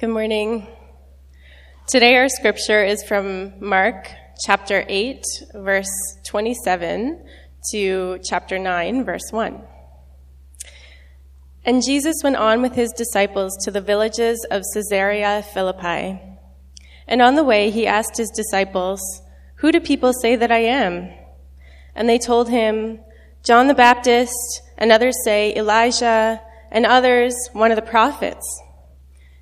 Good morning. Today our scripture is from Mark chapter 8, verse 27 to chapter 9, verse 1. And Jesus went on with his disciples to the villages of Caesarea Philippi. And on the way he asked his disciples, "Who do people say that I am?" And they told him, "John the Baptist, and others say Elijah, and others one of the prophets."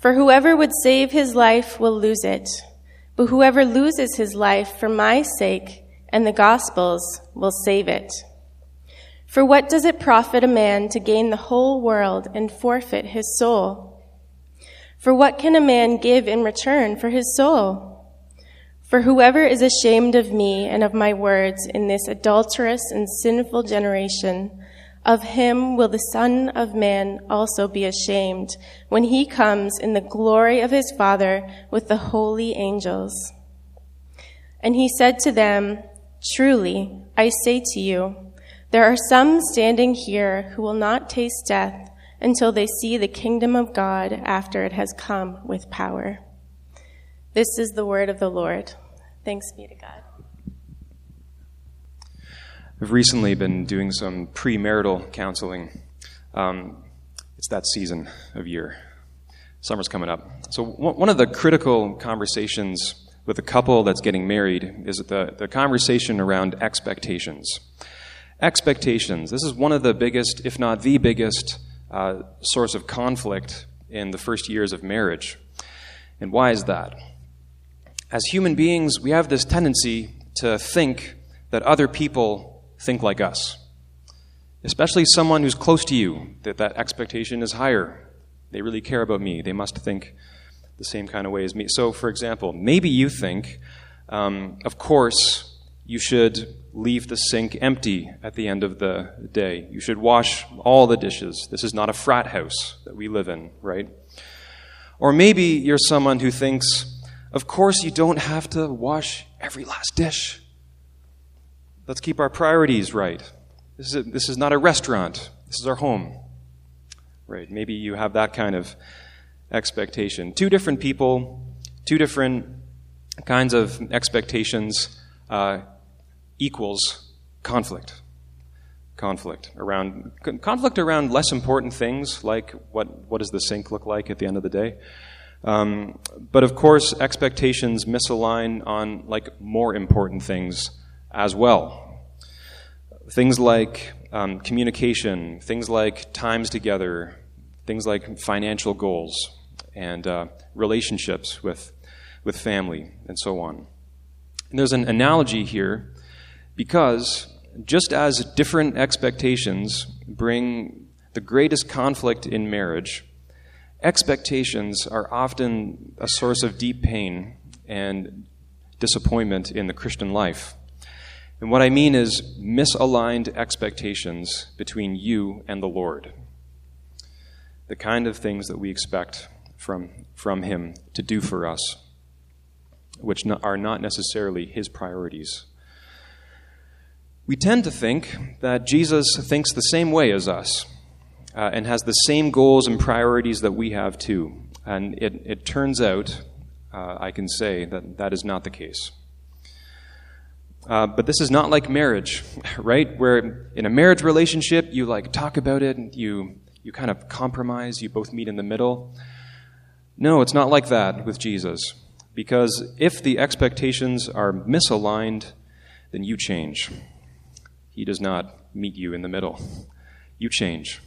For whoever would save his life will lose it, but whoever loses his life for my sake and the gospel's will save it. For what does it profit a man to gain the whole world and forfeit his soul? For what can a man give in return for his soul? For whoever is ashamed of me and of my words in this adulterous and sinful generation, of him will the Son of Man also be ashamed when he comes in the glory of his Father with the holy angels." And he said to them, "Truly, I say to you, there are some standing here who will not taste death until they see the kingdom of God after it has come with power." This is the word of the Lord. Thanks be to God. I've recently been doing some premarital counseling. It's that season of year. Summer's coming up. So one of the critical conversations with a couple that's getting married is the conversation around expectations. Expectations. This is one of the biggest, if not the biggest, source of conflict in the first years of marriage. And why is that? As human beings, we have this tendency to think that other people think like us, especially someone who's close to you, that expectation is higher. They really care about me. They must think the same kind of way as me. So, for example, maybe you think, of course, you should leave the sink empty at the end of the day. You should wash all the dishes. This is not a frat house that we live in, right? Or maybe you're someone who thinks, of course, you don't have to wash every last dish. Let's keep our priorities right. This is not a restaurant. This is our home. Right? Maybe you have that kind of expectation. Two different people, two different kinds of expectations equals conflict. Conflict around less important things, like what does the sink look like at the end of the day? But of course, expectations misalign on like more important things as well. Things like communication, things like times together, things like financial goals and relationships with family and so on. And there's an analogy here because just as different expectations bring the greatest conflict in marriage, expectations are often a source of deep pain and disappointment in the Christian life. And what I mean is misaligned expectations between you and the Lord. The kind of things that we expect from Him to do for us, which are not necessarily His priorities. We tend to think that Jesus thinks the same way as us and has the same goals and priorities that we have too. And it turns out, I can say, that is not the case. But this is not like marriage, right? Where in a marriage relationship, you like talk about it, and you kind of compromise, you both meet in the middle. No, it's not like that with Jesus. Because if the expectations are misaligned, then you change. He does not meet you in the middle. You change.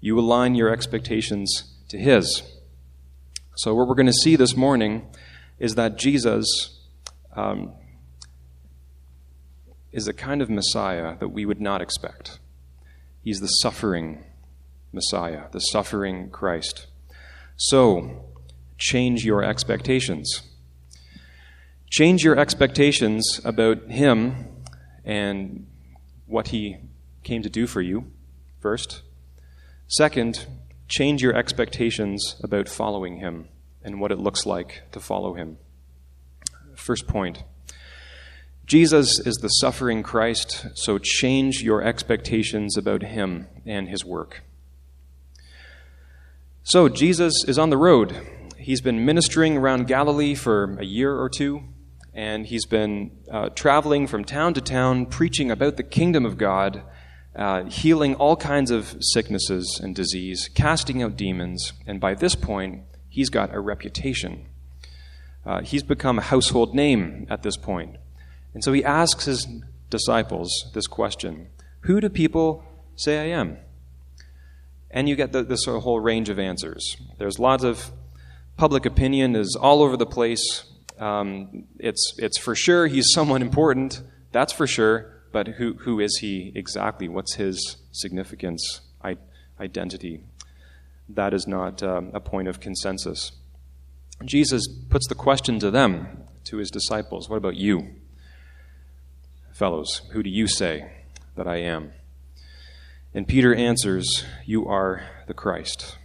You align your expectations to His. So what we're going to see this morning is that Jesus is the kind of Messiah that we would not expect. He's the suffering Messiah, the suffering Christ. So, change your expectations. Change your expectations about Him and what He came to do for you, first. Second, change your expectations about following Him and what it looks like to follow Him. First point, Jesus is the suffering Christ, so change your expectations about Him and His work. So Jesus is on the road. He's been ministering around Galilee for a year or two, and he's been traveling from town to town, preaching about the kingdom of God, healing all kinds of sicknesses and disease, casting out demons, and by this point, he's got a reputation. He's become a household name at this point. And so he asks his disciples this question, who do people say I am? And you get this whole range of answers. There's lots of public opinion is all over the place. It's for sure he's someone important. That's for sure. But who is he exactly? What's his significance, identity? That is not a point of consensus. Jesus puts the question to them, to his disciples. What about you, fellows? Who do you say that I am? And Peter answers, you are the Christ.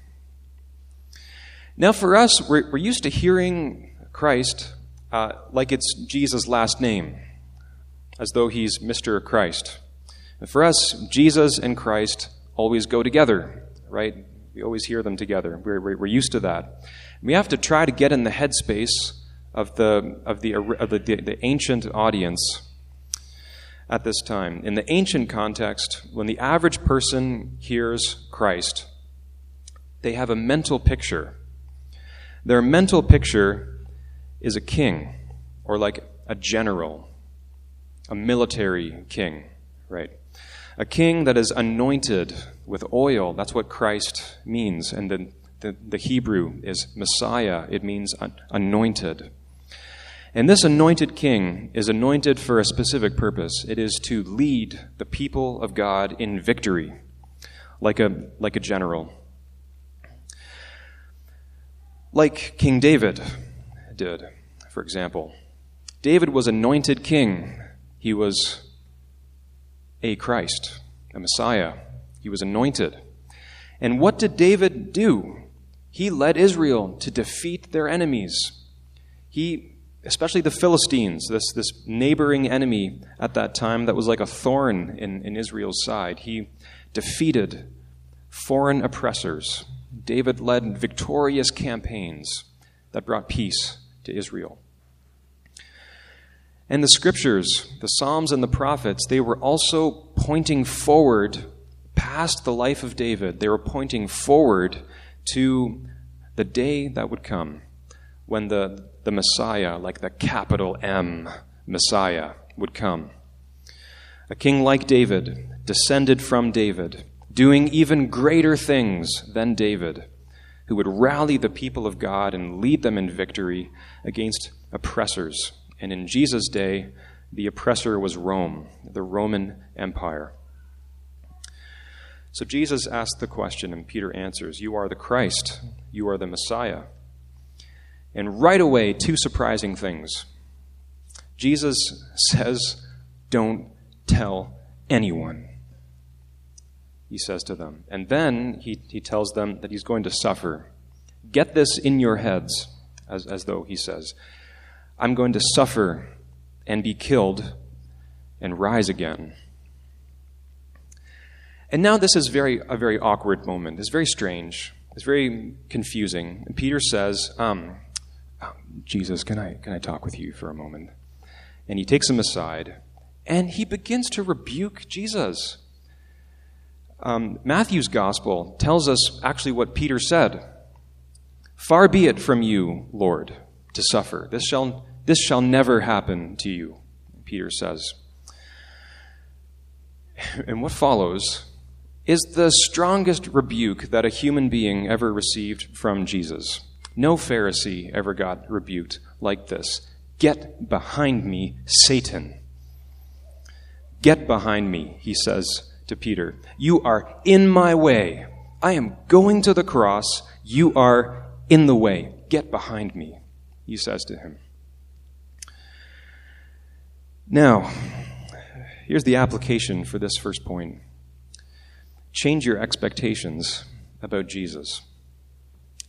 Now for us, we're used to hearing Christ like it's Jesus' last name, as though he's Mr. Christ. And for us, Jesus and Christ always go together, right? We always hear them together. We're used to that. We have to try to get in the headspace of the ancient audience at this time. In the ancient context, when the average person hears Christ, they have a mental picture. Their mental picture is a king, or like a general, a military king, right? A king that is anointed with oil. That's what Christ means. And the Hebrew is Messiah. It means anointed. And this anointed king is anointed for a specific purpose. It is to lead the people of God in victory, like a general. Like King David did, for example. David was anointed king. He was a Christ, a Messiah. He was anointed. And what did David do? He led Israel to defeat their enemies. He, especially the Philistines, this neighboring enemy at that time that was like a thorn in Israel's side. He defeated foreign oppressors. David led victorious campaigns that brought peace to Israel. And the scriptures, the Psalms and the prophets, they were also pointing forward past the life of David. They were pointing forward to the day that would come when the Messiah, like the capital M, Messiah, would come. A king like David, descended from David, doing even greater things than David, who would rally the people of God and lead them in victory against oppressors. And in Jesus' day, the oppressor was Rome, the Roman Empire. So Jesus asked the question, and Peter answers, you are the Christ, you are the Messiah. And right away, two surprising things. Jesus says, don't tell anyone, he says to them. And then he tells them that he's going to suffer. Get this in your heads, as though he says, I'm going to suffer and be killed and rise again. And now this is a very awkward moment. It's very strange. It's very confusing. And Peter says, Jesus, can I talk with you for a moment? And he takes him aside, and he begins to rebuke Jesus. Matthew's gospel tells us actually what Peter said. Far be it from you, Lord, to suffer. This shall never happen to you, Peter says. And what follows is the strongest rebuke that a human being ever received from Jesus. No Pharisee ever got rebuked like this. Get behind me, Satan. Get behind me, he says to Peter. You are in my way. I am going to the cross. You are in the way. Get behind me, he says to him. Now, here's the application for this first point. Change your expectations about Jesus.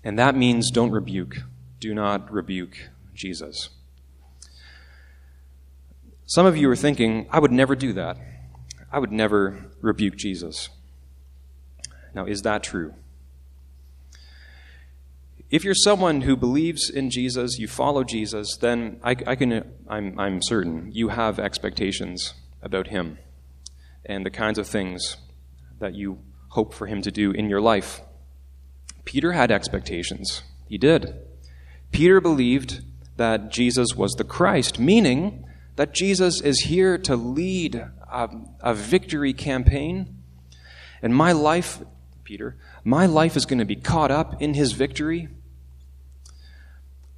And that means don't rebuke. Do not rebuke Jesus. Some of you are thinking, I would never do that. I would never rebuke Jesus. Now, is that true? If you're someone who believes in Jesus, you follow Jesus, then I'm certain you have expectations about him and the kinds of things that you hope for him to do in your life. Peter had expectations. He did. Peter believed that Jesus was the Christ, meaning that Jesus is here to lead a victory campaign. And my life, Peter, my life is going to be caught up in his victory.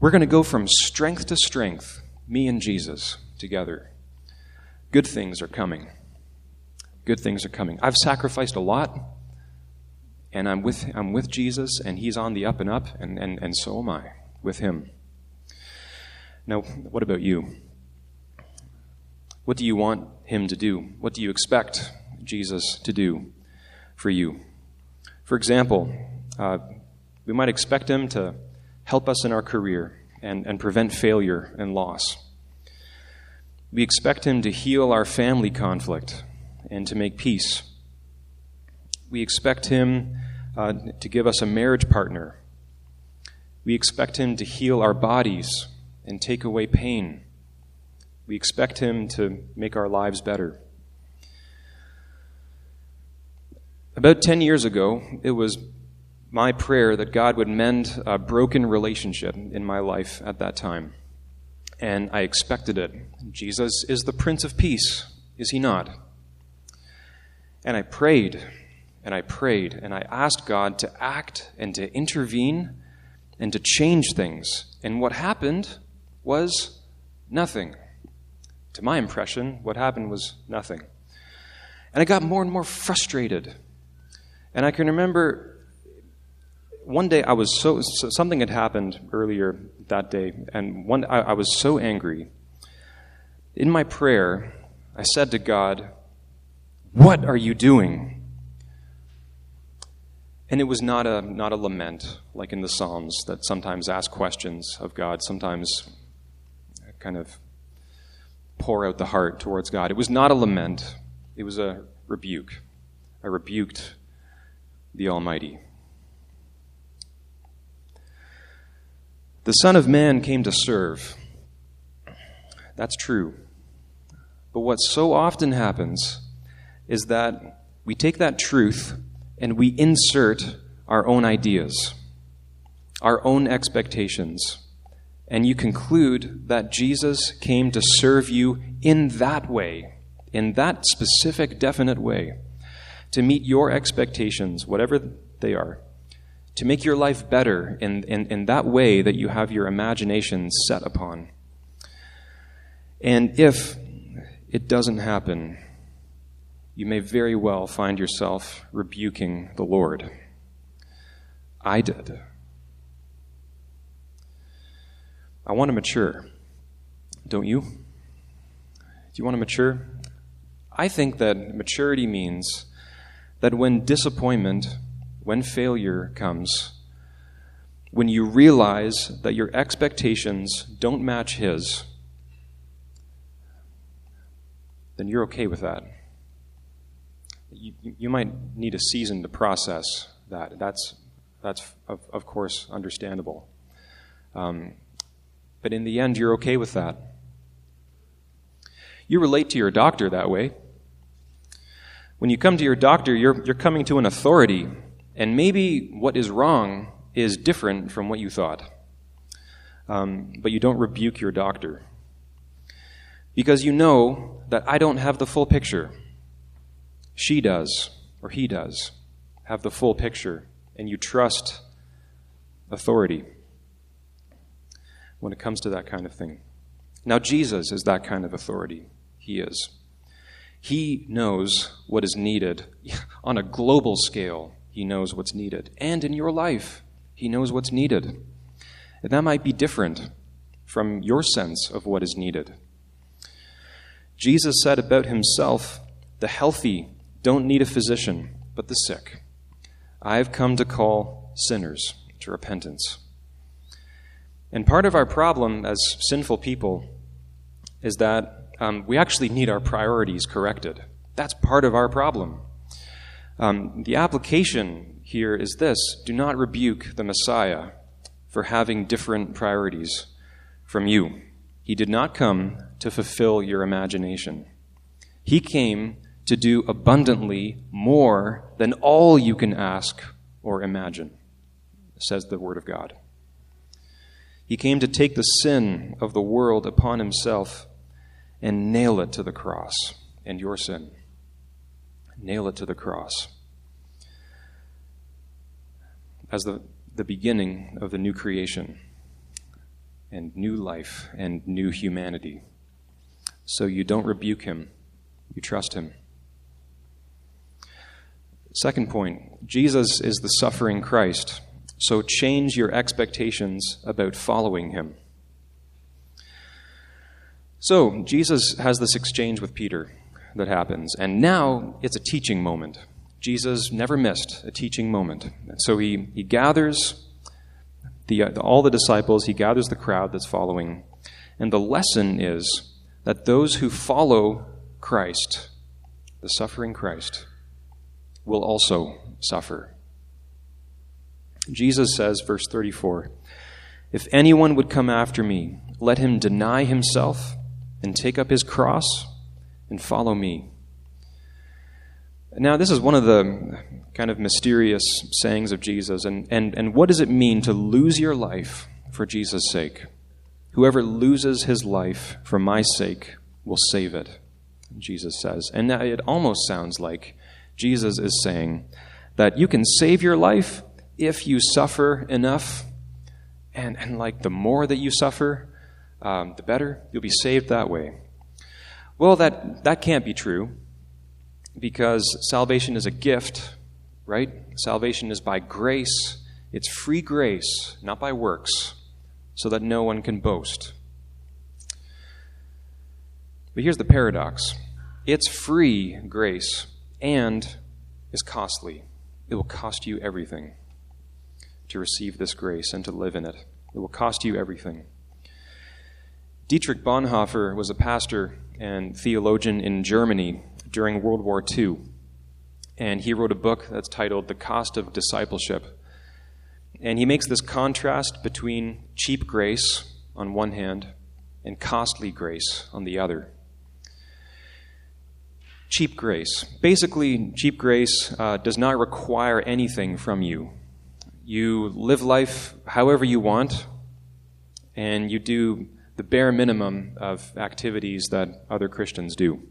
We're going to go from strength to strength, me and Jesus together. Good things are coming. Good things are coming. I've sacrificed a lot. And I'm with Jesus, and he's on the up and up, and so am I with him. Now, what about you? What do you want him to do? What do you expect Jesus to do for you? For example, we might expect him to help us in our career and prevent failure and loss. We expect him to heal our family conflict and to make peace. We expect him to give us a marriage partner. We expect him to heal our bodies and take away pain. We expect him to make our lives better. About 10 years ago, it was my prayer that God would mend a broken relationship in my life at that time. And I expected it. Jesus is the Prince of Peace, is he not? And I prayed. And I prayed, and I asked God to act and to intervene and to change things. And what happened was nothing. To my impression, what happened was nothing. And I got more and more frustrated. And I can remember one day I was so something had happened earlier that day, and I was so angry. In my prayer, I said to God, "What are you doing?" And it was not a lament, like in the Psalms, that sometimes ask questions of God, sometimes kind of pour out the heart towards God. It was not a lament. It was a rebuke. I rebuked the Almighty. The Son of Man came to serve. That's true. But what so often happens is that we take that truth and we insert our own ideas, our own expectations, and you conclude that Jesus came to serve you in that way, in that specific, definite way, to meet your expectations, whatever they are, to make your life better in that way that you have your imagination set upon. And if it doesn't happen, you may very well find yourself rebuking the Lord. I did. I want to mature. Don't you? Do you want to mature? I think that maturity means that when disappointment, when failure comes, when you realize that your expectations don't match his, then you're okay with that. You might need a season to process that. That's of course, understandable. But in the end, you're okay with that. You relate to your doctor that way. When you come to your doctor, you're coming to an authority, and maybe what is wrong is different from what you thought. But you don't rebuke your doctor, because you know that I don't have the full picture. She does, or he does, have the full picture, and you trust authority when it comes to that kind of thing. Now, Jesus is that kind of authority. He is. He knows what is needed. On a global scale, he knows what's needed. And in your life, he knows what's needed. And that might be different from your sense of what is needed. Jesus said about himself, "The healthy don't need a physician, but the sick. I've come to call sinners to repentance." And part of our problem as sinful people is that we actually need our priorities corrected. That's part of our problem. The application here is this: do not rebuke the Messiah for having different priorities from you. He did not come to fulfill your imagination. He came to do abundantly more than all you can ask or imagine, says the Word of God. He came to take the sin of the world upon himself and nail it to the cross, and your sin. Nail it to the cross. As the beginning of the new creation and new life and new humanity. So you don't rebuke him, you trust him. Second point, Jesus is the suffering Christ, so change your expectations about following him. So Jesus has this exchange with Peter that happens, and now it's a teaching moment. Jesus never missed a teaching moment. And so he gathers all the disciples, he gathers the crowd that's following, and the lesson is that those who follow Christ, the suffering Christ, will also suffer. Jesus says, verse 34, "If anyone would come after me, let him deny himself and take up his cross and follow me." Now, this is one of the kind of mysterious sayings of Jesus. And what does it mean to lose your life for Jesus' sake? "Whoever loses his life for my sake will save it," Jesus says. And it almost sounds like Jesus is saying that you can save your life if you suffer enough, and like the more that you suffer, the better. You'll be saved that way. Well, that can't be true, because salvation is a gift, right? Salvation is by grace. It's free grace, not by works, so that no one can boast. But here's the paradox. It's free grace and is costly. It will cost you everything to receive this grace and to live in it. It will cost you everything. Dietrich Bonhoeffer was a pastor and theologian in Germany during World War II, and he wrote a book that's titled The Cost of Discipleship. And he makes this contrast between cheap grace on one hand and costly grace on the other. Cheap grace. Basically, cheap grace does not require anything from you. You live life however you want, and you do the bare minimum of activities that other Christians do.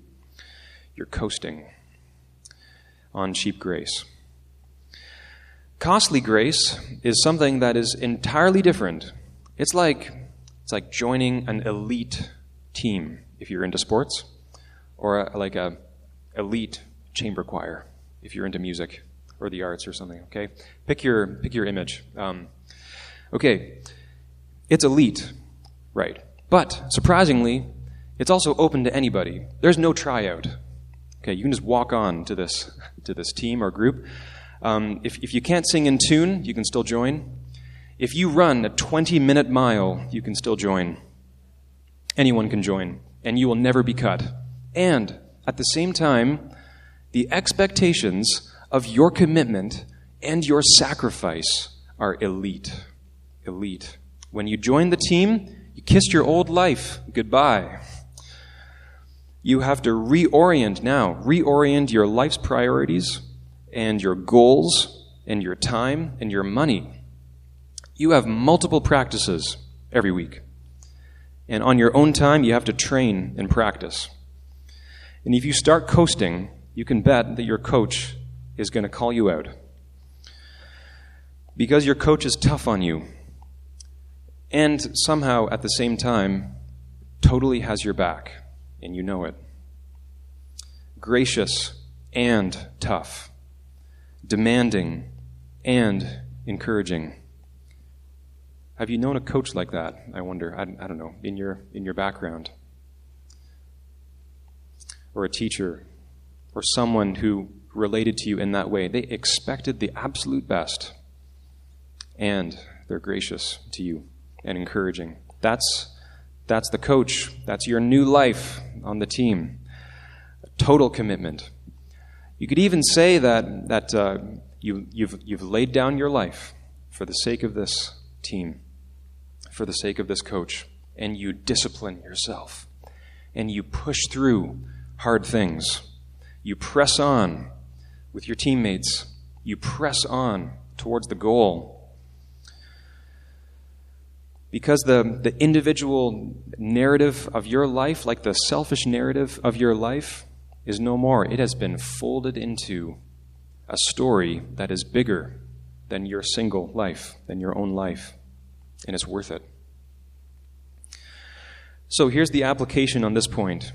You're coasting on cheap grace. Costly grace is something that is entirely different. It's like joining an elite team if you're into sports, or like a elite chamber choir if you're into music or the arts or something. Okay, pick your image. Okay, it's elite, right? But surprisingly, it's also open to anybody. There's no tryout. Okay, you can just walk on to this team or group. If you can't sing in tune, you can still join. If you run a 20-minute mile, you can still join. Anyone can join, and you will never be cut. And at the same time, the expectations of your commitment and your sacrifice are elite. Elite. When you join the team, you kissed your old life goodbye. You have to reorient now. Reorient your life's priorities and your goals and your time and your money you have multiple practices every week. And on your own time, you have to train and practice. And if you start coasting, you can bet that your coach is going to call you out. Because your coach is tough on you. And somehow, at the same time, totally has your back. And you know it. Gracious and tough. Demanding and encouraging. Have you known a coach like that, I wonder? I don't know, in your background. Or a teacher, or someone who related to you in that way. They expected the absolute best, and they're gracious to you and encouraging. That's the coach. That's your new life on the team. Total commitment. You could even say that you've laid down your life for the sake of this team, for the sake of this coach, and you discipline yourself, and you push through hard things. You press on with your teammates. You press on towards the goal. Because the individual narrative of your life, like the selfish narrative of your life, is no more. It has been folded into a story that is bigger than your single life, than your own life, and it's worth it. So here's the application on this point.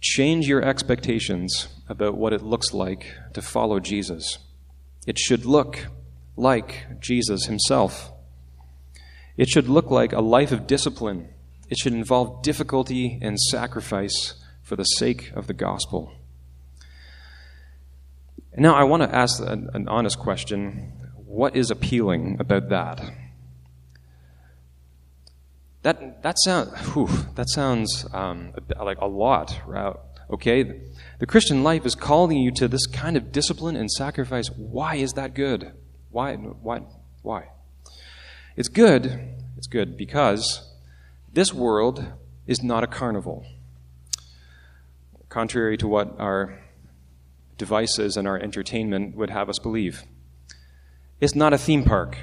Change your expectations about what it looks like to follow Jesus. It should look like Jesus himself. It should look like a life of discipline. It should involve difficulty and sacrifice for the sake of the gospel. And now I want to ask an honest question. What is appealing about that? That sounds like a lot, right? Okay? The Christian life is calling you to this kind of discipline and sacrifice. Why is that good? Why? It's good because this world is not a carnival. Contrary to what our devices and our entertainment would have us believe. It's not a theme park.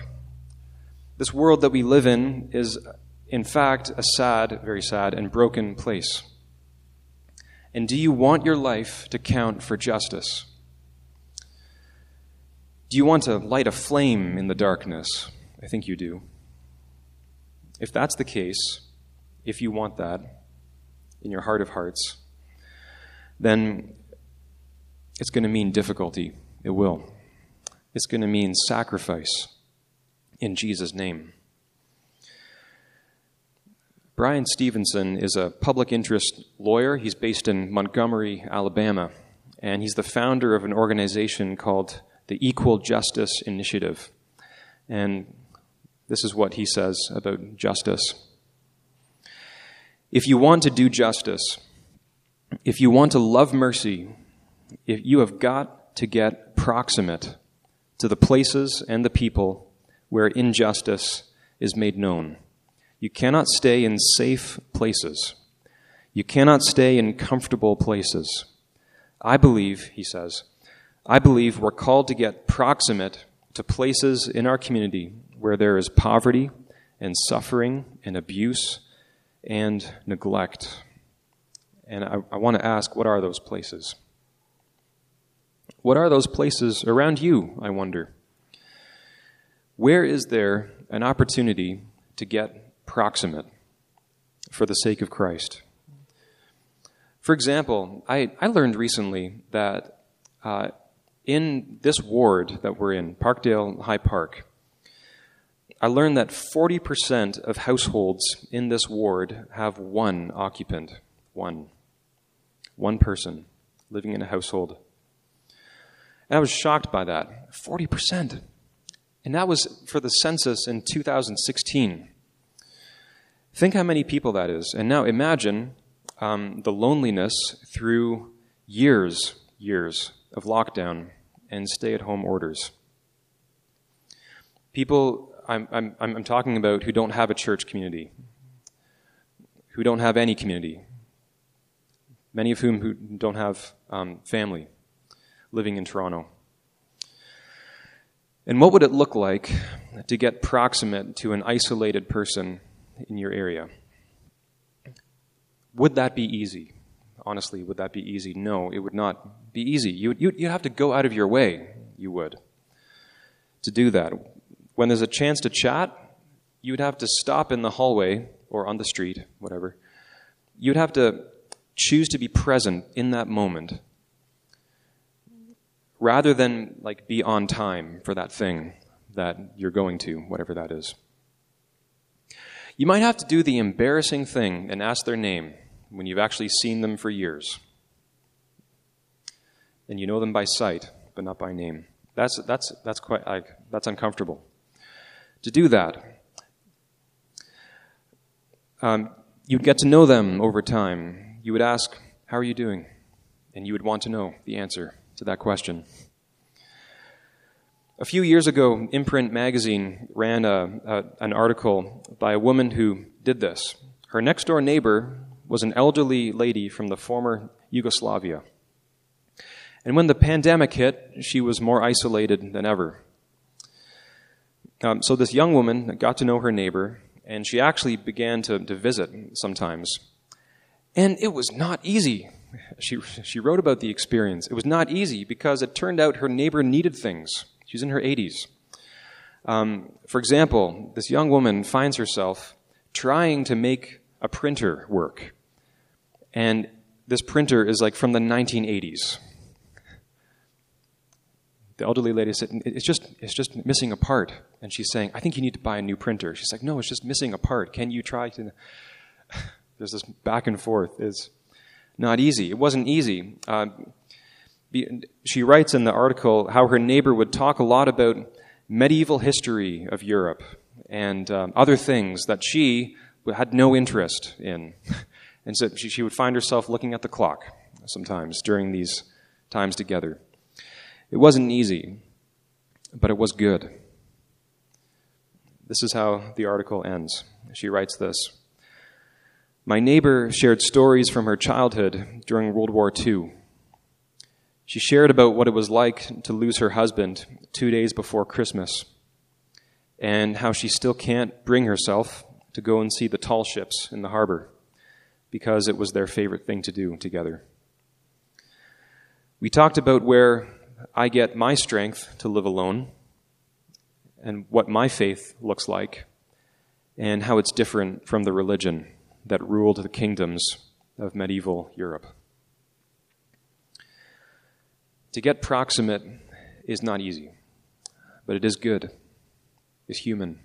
This world that we live in is, in fact, a sad, very sad, and broken place. And do you want your life to count for justice? Do you want to light a flame in the darkness? I think you do. If that's the case, if you want that in your heart of hearts, then it's going to mean difficulty. It will. It's going to mean sacrifice in Jesus' name. Brian Stevenson is a public interest lawyer. He's based in Montgomery, Alabama, and he's the founder of an organization called the Equal Justice Initiative. And this is what he says about justice. If you want to do justice, if you want to love mercy, if you have got to get proximate to the places and the people where injustice is made known. You cannot stay in safe places. You cannot stay in comfortable places. I believe, he says, we're called to get proximate to places in our community where there is poverty and suffering and abuse and neglect. And I want to ask, what are those places? What are those places around you, I wonder? Where is there an opportunity to get proximate for the sake of Christ? For example, I learned recently that in this ward that we're in, Parkdale High Park, I learned that 40% of households in this ward have one occupant. One person living in a household. And I was shocked by that. 40%. And that was for the census in 2016. Think how many people that is. And now imagine the loneliness through years of lockdown and stay-at-home orders. People I'm talking about who don't have a church community, who don't have any community, many of whom who don't have family living in Toronto. And what would it look like to get proximate to an isolated person in your area? Would that be easy? Honestly, would that be easy? No, it would not be easy. You'd have to go out of your way, you would, to do that. When there's a chance to chat, you'd have to stop in the hallway or on the street, whatever. You'd have to choose to be present in that moment rather than like be on time for that thing that you're going to, whatever that is. You might have to do the embarrassing thing and ask their name when you've actually seen them for years. And you know them by sight, but not by name. That's uncomfortable to do that. You'd get to know them over time. You would ask, how are you doing? And you would want to know the answer to that question. A few years ago, Imprint Magazine ran an article by a woman who did this. Her next-door neighbor was an elderly lady from the former Yugoslavia. And when the pandemic hit, she was more isolated than ever. So this young woman got to know her neighbor, and she actually began to visit sometimes. And it was not easy. She wrote about the experience. It was not easy because it turned out her neighbor needed things. She's in her 80s. For example, this young woman finds herself trying to make a printer work. And this printer is like from the 1980s. The elderly lady said, it's just missing a part. And she's saying, I think you need to buy a new printer. She's like, no, it's just missing a part. Can you try to... There's this back and forth. It's not easy. It wasn't easy. She writes in the article how her neighbor would talk a lot about medieval history of Europe and other things that she had no interest in. And so she would find herself looking at the clock sometimes during these times together. It wasn't easy, but it was good. This is how the article ends. She writes this. My neighbor shared stories from her childhood during World War II. She shared about what it was like to lose her husband 2 days before Christmas and how she still can't bring herself to go and see the tall ships in the harbor because it was their favorite thing to do together. We talked about where I get my strength to live alone and what my faith looks like and how it's different from the religion that ruled the kingdoms of medieval Europe. To get proximate is not easy, but it is good. It's human.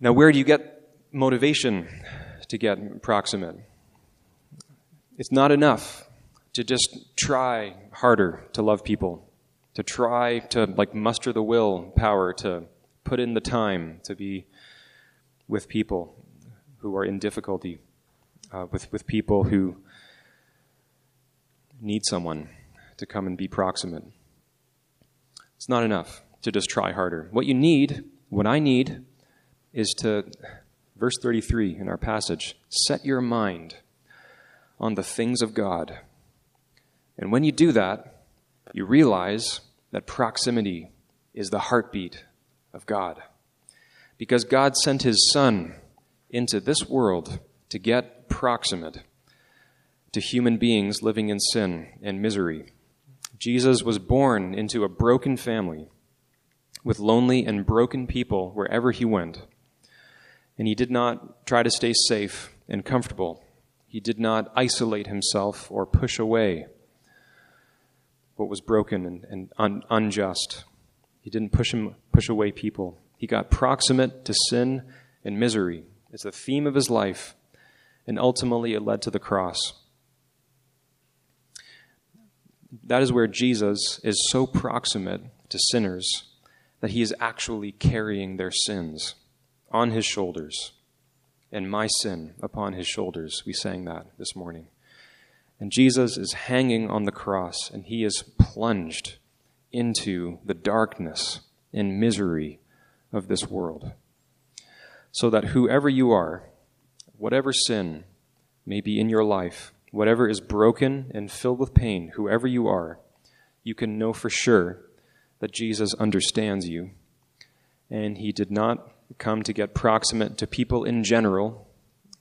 Now, where do you get motivation to get proximate? It's not enough to just try harder to love people, to try to muster the willpower, to put in the time to be with people who are in difficulty, with people who need someone to come and be proximate. It's not enough to just try harder. What I need, is to, verse 33 in our passage, set your mind on the things of God. And when you do that, you realize that proximity is the heartbeat of God. Because God sent his Son into this world to get proximate to human beings living in sin and misery. Jesus was born into a broken family with lonely and broken people wherever he went. And he did not try to stay safe and comfortable. He did not isolate himself or push away what was broken and unjust. He didn't push away people. He got proximate to sin and misery. It's the theme of his life, and ultimately it led to the cross. That is where Jesus is so proximate to sinners that he is actually carrying their sins on his shoulders, and my sin upon his shoulders. We sang that this morning. And Jesus is hanging on the cross, and he is plunged into the darkness and misery of this world, so that whoever you are, whatever sin may be in your life, whatever is broken and filled with pain, whoever you are, you can know for sure that Jesus understands you. And he did not come to get proximate to people in general.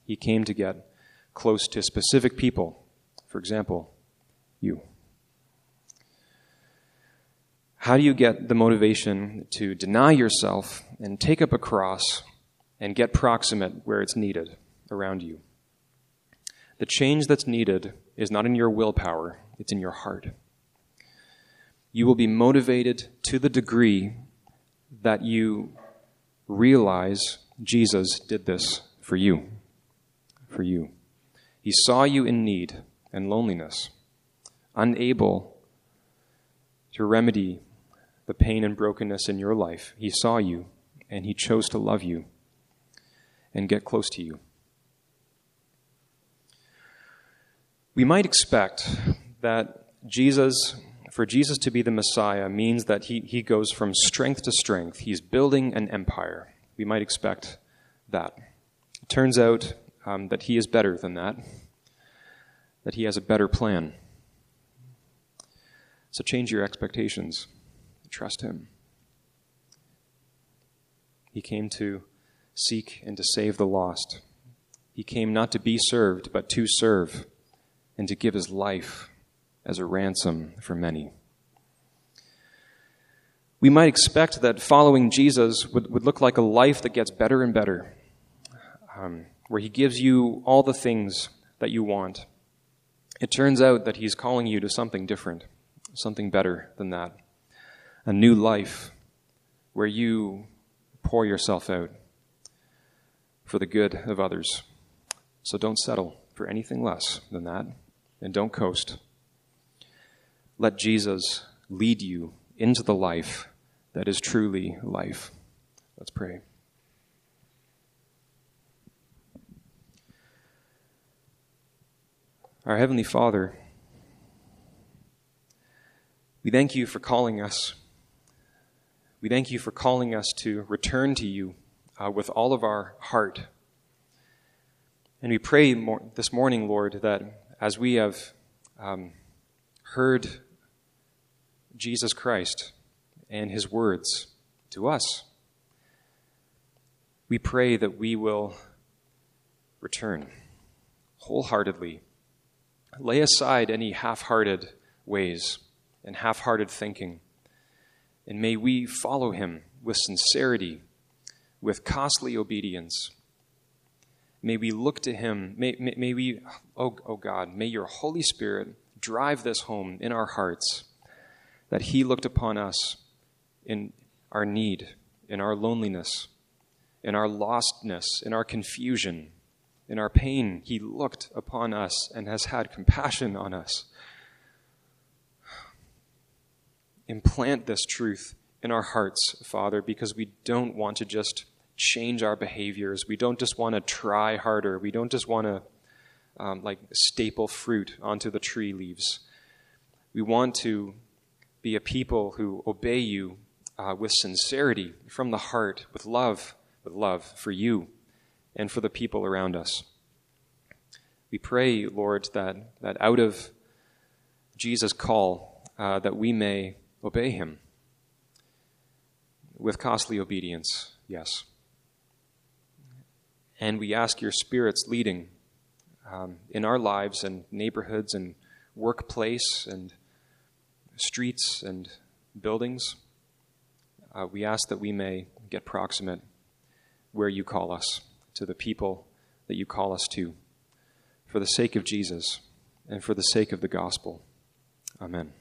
He came to get close to specific people. For example, you. How do you get the motivation to deny yourself and take up a cross and get proximate where it's needed around you? The change that's needed is not in your willpower, it's in your heart. You will be motivated to the degree that you realize Jesus did this for you. For you. He saw you in need and loneliness, unable to remedy the pain and brokenness in your life. He saw you, and he chose to love you and get close to you. We might expect that for Jesus to be the Messiah means that he goes from strength to strength. He's building an empire. We might expect that. It turns out that he is better than that, that he has a better plan. So change your expectations. Trust him. He came to seek and to save the lost. He came not to be served, but to serve and to give his life as a ransom for many. We might expect that following Jesus would look like a life that gets better and better, where he gives you all the things that you want. It turns out that he's calling you to something different, something better than that, a new life where you pour yourself out for the good of others. So don't settle for anything less than that, and don't coast. Let Jesus lead you into the life that is truly life. Let's pray. Our Heavenly Father, we thank you for calling us. We thank you for calling us to return to you with all of our heart. And we pray this morning, Lord, that as we have heard Jesus Christ and his words to us, we pray that we will return wholeheartedly. Lay aside any half-hearted ways and half-hearted thinking, and may we follow him with sincerity, with costly obedience. May we look to him. May we, oh God, may your Holy Spirit drive this home in our hearts, that he looked upon us in our need, in our loneliness, in our lostness, in our confusion, in our pain. He looked upon us and has had compassion on us. Implant this truth in our hearts, Father, because we don't want to just change our behaviors. We don't just want to try harder. We don't just want to staple fruit onto the tree leaves. We want to be a people who obey you with sincerity, from the heart, with love for you and for the people around us. We pray, Lord, that out of Jesus' call, that we may obey him with costly obedience, yes. And we ask your Spirit's leading in our lives and neighborhoods and workplace and streets and buildings. We ask that we may get proximate where you call us, to the people that you call us to, for the sake of Jesus and for the sake of the gospel. Amen.